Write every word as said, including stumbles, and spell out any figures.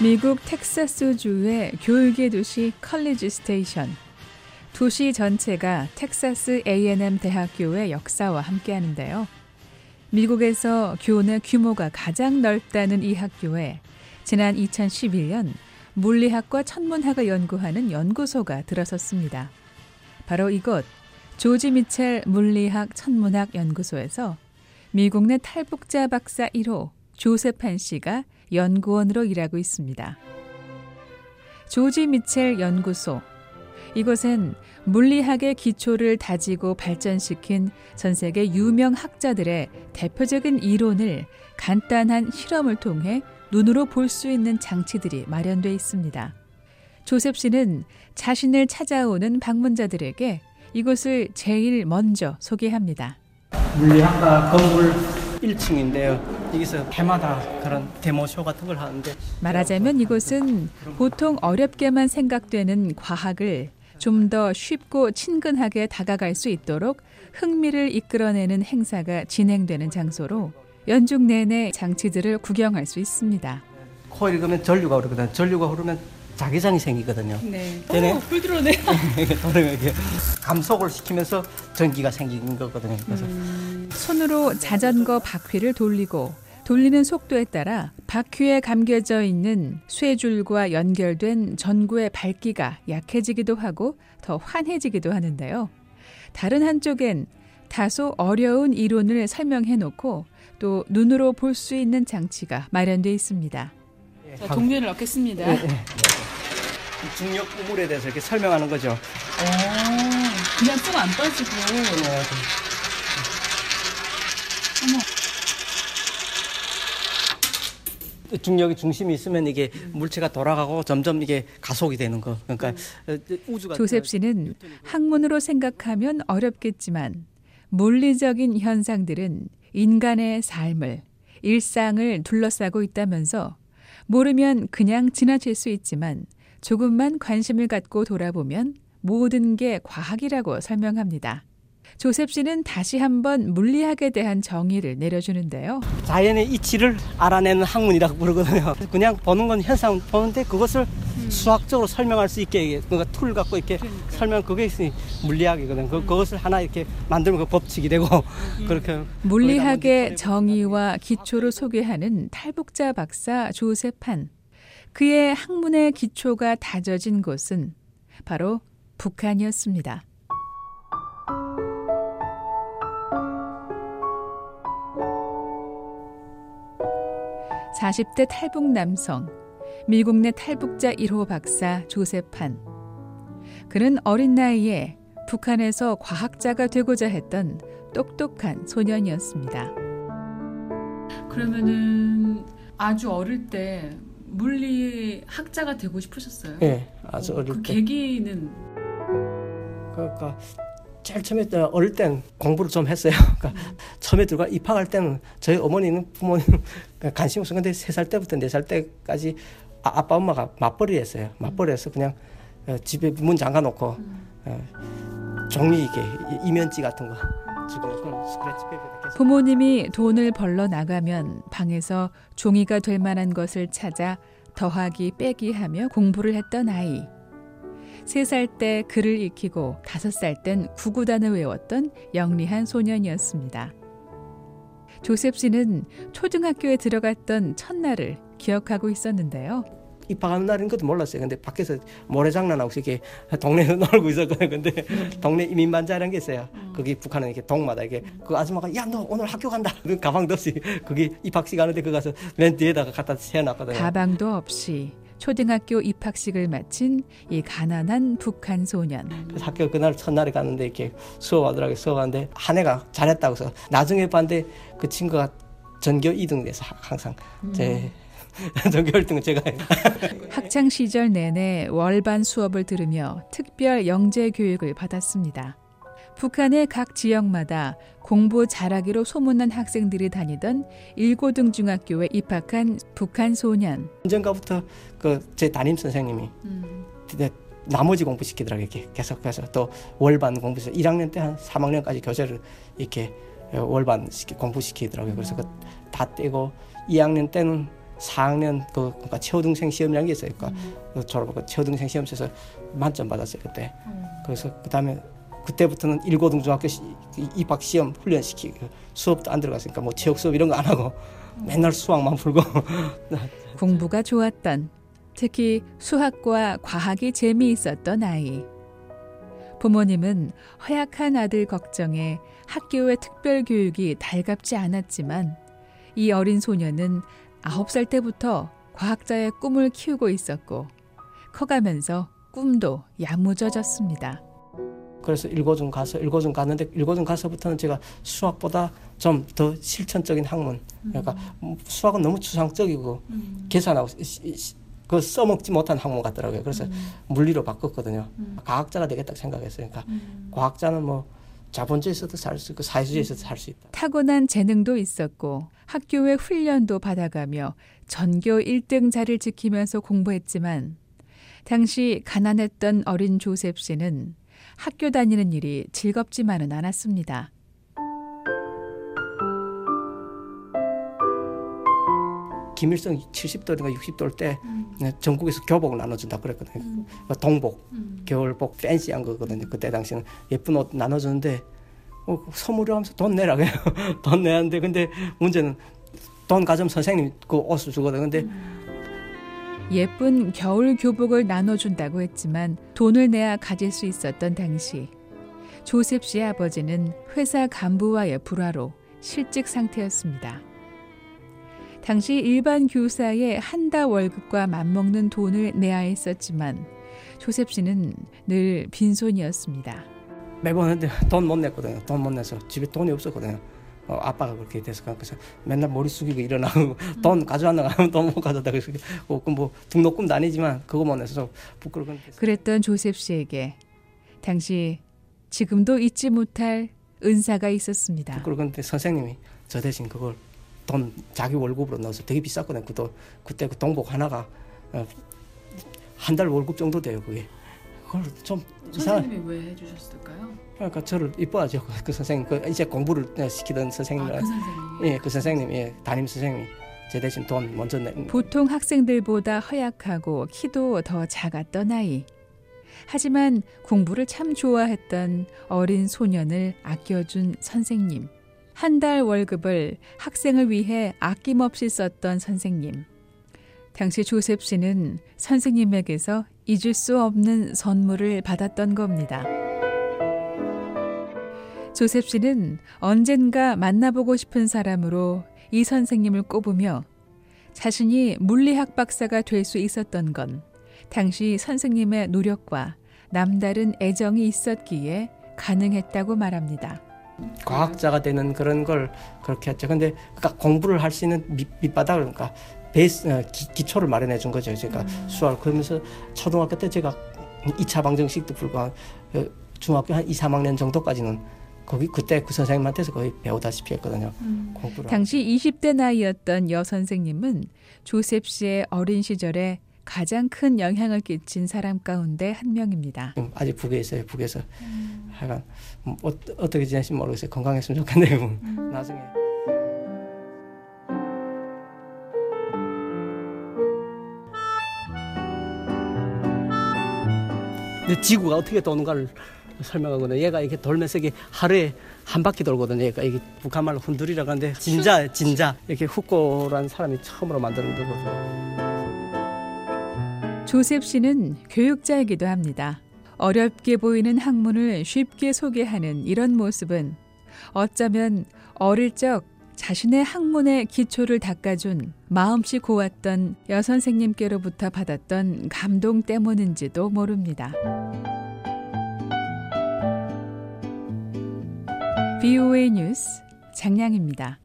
미국 텍사스주의 교육의 도시 컬리지 스테이션. 도시 전체가 텍사스 에이 앤 엠 대학교의 역사와 함께하는데요. 미국에서 교내 규모가 가장 넓다는 이 학교에 지난 이천십일 년 물리학과 천문학을 연구하는 연구소가 들어섰습니다. 바로 이곳 조지 미첼 물리학 천문학 연구소에서 미국 내 탈북자 박사 일 호 조셉 한 씨가 연구원으로 일하고 있습니다. 조지 미첼 연구소. 이곳엔 물리학의 기초를 다지고 발전시킨 전 세계 유명 학자들의 대표적인 이론을 간단한 실험을 통해 눈으로 볼 수 있는 장치들이 마련돼 있습니다. 조셉 씨는 자신을 찾아오는 방문자들에게 이곳을 제일 먼저 소개합니다. 물리학과 건물 일 층인데요. 여기서 해마다 그런 데모쇼 같은 걸 하는데, 말하자면 이곳은 보통 어렵게만 생각되는 과학을 좀 더 쉽고 친근하게 다가갈 수 있도록 흥미를 이끌어내는 행사가 진행되는 장소로 연중 내내 장치들을 구경할 수 있습니다. 코 읽으면 전류가 흐르거든요. 전류가 흐르면 자기장이 생기거든요. 네. 오, 불 들어오네요. 감속을 시키면서 전기가 생긴 거거든요. 그래서 음. 손으로 자전거 바퀴를 돌리고 돌리는 속도에 따라 바퀴에 감겨져 있는 쇠줄과 연결된 전구의 밝기가 약해지기도 하고 더 환해지기도 하는데요. 다른 한쪽엔 다소 어려운 이론을 설명해놓고 또 눈으로 볼 수 있는 장치가 마련돼 있습니다. 자, 동전을 넣겠습니다. 네, 네. 중력 우물에 대해서 이렇게 설명하는 거죠. 오, 그냥 좀 안 빠지고. 네. 어머. 중력의 중심이 있으면 이게 물체가 돌아가고 점점 이게 가속이 되는 거. 그러니까 음. 우주가. 조셉 씨는 학문으로 생각하면 어렵겠지만 물리적인 현상들은 인간의 삶을, 일상을 둘러싸고 있다면서 모르면 그냥 지나칠 수 있지만 조금만 관심을 갖고 돌아보면 모든 게 과학이라고 설명합니다. 조셉 씨는 다시 한번 물리학에 대한 정의를 내려주는데요. 자연의 이치를 알아내는 학문이라고 부르거든요. 그냥 보는 건 현상 보는데 그것을 음. 수학적으로 설명할 수 있게 뭔가 툴 갖고 이렇게 그러니까. 설명 그게 있으니 물리학이거든요. 그, 그것을 하나 이렇게 만들면 그 법칙이 되고 음. 그렇게 물리학의 정의와 기초를 소개하는 탈북자 박사 조셉 한. 그의 학문의 기초가 다져진 곳은 바로 북한이었습니다. 사십 대 탈북 남성, 미국 내 탈북자 일 호 박사 조셉 한. 그는 어린 나이에 북한에서 과학자가 되고자 했던 똑똑한 소년이었습니다. 그러면은 아주 어릴 때 물리학자가 되고 싶으셨어요? 네, 아주 어릴 때. 그 계기는? 그러니까 제일 처음에 어릴 땐 공부를 좀 했어요. 그러니까 음. 처음에 들어가 입학할 때는 저희 어머니는 부모님 관심 없었는데 근데 세 살 때부터 네 살 때까지 아, 아빠 엄마가 맞벌이 했어요. 맞벌이 해서 그냥 집에 문 잠가 놓고 음. 종이 이게 이면지 같은 거 부모님이 돈을 벌러 나가면 방에서 종이가 될 만한 것을 찾아 더하기 빼기 하며 공부를 했던 아이. 세 살 때 글을 익히고 다섯 살 땐 구구단을 외웠던 영리한 소년이었습니다. 조셉 씨는 초등학교에 들어갔던 첫날을 기억하고 있었는데요. 입학하는 날인 것도 몰랐어요. 근데 밖에서 모래장난하고 이렇게 동네에서 놀고 있었거든요. 근데 동네 이민반자라는 게 있어요. 거기 북한은 이렇게 동마다 이렇게 그 아줌마가 야, 너 오늘 학교 간다. 가방도 없이 거기 입학식 하는데 그거 가서 맨 뒤에다가 갖다 세워놨거든요. 가방도 없이 초등학교 입학식을 마친 이 가난한 북한 소년. 그래서 학교 그날 첫날에 갔는데 이렇게 수업하더라고요. 수업하는데 한 애가 잘했다고 해서 나중에 봤는데 그 친구가 전교 이 등 돼서 항상 제 전교 일 등은 제가. 학창 시절 내내 월반 수업을 들으며 특별 영재 교육을 받았습니다. 북한의 각 지역마다 공부 잘하기로 소문난 학생들이 다니던 일고등중학교에 입학한 북한 소년. 언젠가부터 그 제 담임 선생님이 음. 나머지 공부 시키더라고요. 이렇게 계속해서 또 월반 공부해서 일 학년 때 한 삼 학년까지 교재를 이렇게 월반 공부 시키더라고요. 그래서 음. 그 다 떼고 이 학년 때는 사 학년 그 그러니까 최우등생 시험이라는 게 있어요. 그러니까 음. 졸업하고 최우등생 시험 쳐서 만점 받았어요 그때. 음. 그래서 그 다음에 그때부터는 일고등 중학교 시, 입학 시험 훈련시키고 수업도 안 들어갔으니까 뭐 체육 수업 이런 거 안 하고 맨날 수학만 풀고. 공부가 좋았던, 특히 수학과 과학이 재미있었던 아이. 부모님은 허약한 아들 걱정에 학교의 특별교육이 달갑지 않았지만 이 어린 소녀는 아홉 살 때부터 과학자의 꿈을 키우고 있었고 커가면서 꿈도 야무져졌습니다. 그래서 일고중 가서 일고중 갔는데 일고중 가서부터는 제가 수학보다 좀 더 실천적인 학문, 그러니까 수학은 너무 추상적이고 음. 계산하고 그 써먹지 못한 학문 같더라고요. 그래서 음. 물리로 바꿨거든요. 음. 과학자가 되겠다 생각했어요. 그러니까 음. 과학자는 뭐 자본주의에서도 살 수 있고 사회주의에서도 살 수 있다. 타고난 재능도 있었고 학교의 훈련도 받아가며 전교 일 등 자리를 지키면서 공부했지만 당시 가난했던 어린 조셉 씨는 학교 다니는 일이 즐겁지만은 않았습니다. 김일성 칠십 돌인가 육십 돌 때 음. 전국에서 교복을 나눠준다 그랬거든요. 음. 동복, 음. 겨울복, 팬시한 거거든요. 그때 당시는 예쁜 옷 나눠주는데 어, 선물을 하면서 돈 내라고 해요. 돈 내는데 근데 문제는 돈 가져오면 선생님이 그 옷을 주거든요. 근데 음. 예쁜 겨울 교복을 나눠준다고 했지만 돈을 내야 가질 수 있었던 당시 조셉 씨의 아버지는 회사 간부와의 불화로 실직 상태였습니다. 당시 일반 교사의 한 달 월급과 맞먹는 돈을 내야 했었지만 조셉 씨는 늘 빈손이었습니다. 매번 돈 못 냈거든요. 돈 못 내서 집에 돈이 없었거든요. 어, 아빠가 그렇게 돼서 그래서 맨날 머리 숙이고 일어나고 음. 돈 가져왔나 하면 돈 못 가져다 그래서 뭐, 뭐 등록금도 아니지만 그거 못 내서 부끄럽고 그랬던 조셉 씨에게 당시 지금도 잊지 못할 은사가 있었습니다. 부끄러운데 선생님이 저 대신 그걸 돈 자기 월급으로 넣어서 되게 비쌌거든요. 그도 그때 그 동복 하나가 한 달 월급 정도 돼요. 그게 그걸 좀 선생님이 이상한... 왜 해주셨을까요? 그러니까 저를 이뻐하죠. 그 선생님, 그 이제 공부를 시키던 선생님, 아, 그 선생님이? 예, 그 선생님, 예, 담임 선생님, 제 대신 돈 먼저 내. 보통 학생들보다 허약하고 키도 더 작았던 아이. 하지만 공부를 참 좋아했던 어린 소년을 아껴준 선생님. 한 달 월급을 학생을 위해 아낌없이 썼던 선생님. 당시 조셉 씨는 선생님에게서 잊을 수 없는 선물을 받았던 겁니다. 조셉 씨는 언젠가 만나보고 싶은 사람으로 이 선생님을 꼽으며 자신이 물리학 박사가 될 수 있었던 건 당시 선생님의 노력과 남다른 애정이 있었기에 가능했다고 말합니다. 과학자가 되는 그런 걸 그렇게 했죠. 근데 그러니까 공부를 할 수 있는 밑, 밑바닥을 그러니까 베이스, 기, 기초를 마련해 준 거죠. 제가 음. 수학 그러면서 초등학교 때 제가 이 차 방정식도 불과 중학교 한 이, 삼 학년 정도까지는 거기 그때 그 선생님한테서 거의 배우다시피 했거든요. 음. 공부를. 당시 이십 대 나이였던 여 선생님은 조셉 씨의 어린 시절에 가장 큰 영향을 끼친 사람 가운데 한 명입니다. 아직 북에 있어요. 북에서 음. 하여간 어, 어떻게 지내시는지 모르겠어요. 건강했으면 좋겠네요. 음. 나중에. 지구가 어떻게 도는가를 설명하거든요. 얘가 이렇게 돌면서 하루에 한 바퀴 돌거든요. 얘가 이게 북한말로 훈두리라고 하는데 진자, 진자 이렇게 후꼬라는 사람이 처음으로 만드는 거거든요. 조셉 씨는 교육자이기도 합니다. 어렵게 보이는 학문을 쉽게 소개하는 이런 모습은 어쩌면 어릴 적 자신의 학문의 기초를 닦아준 마음씨 고왔던 여선생님께로부터 받았던 감동 때문인지도 모릅니다. 브이오에이 뉴스 장량입니다.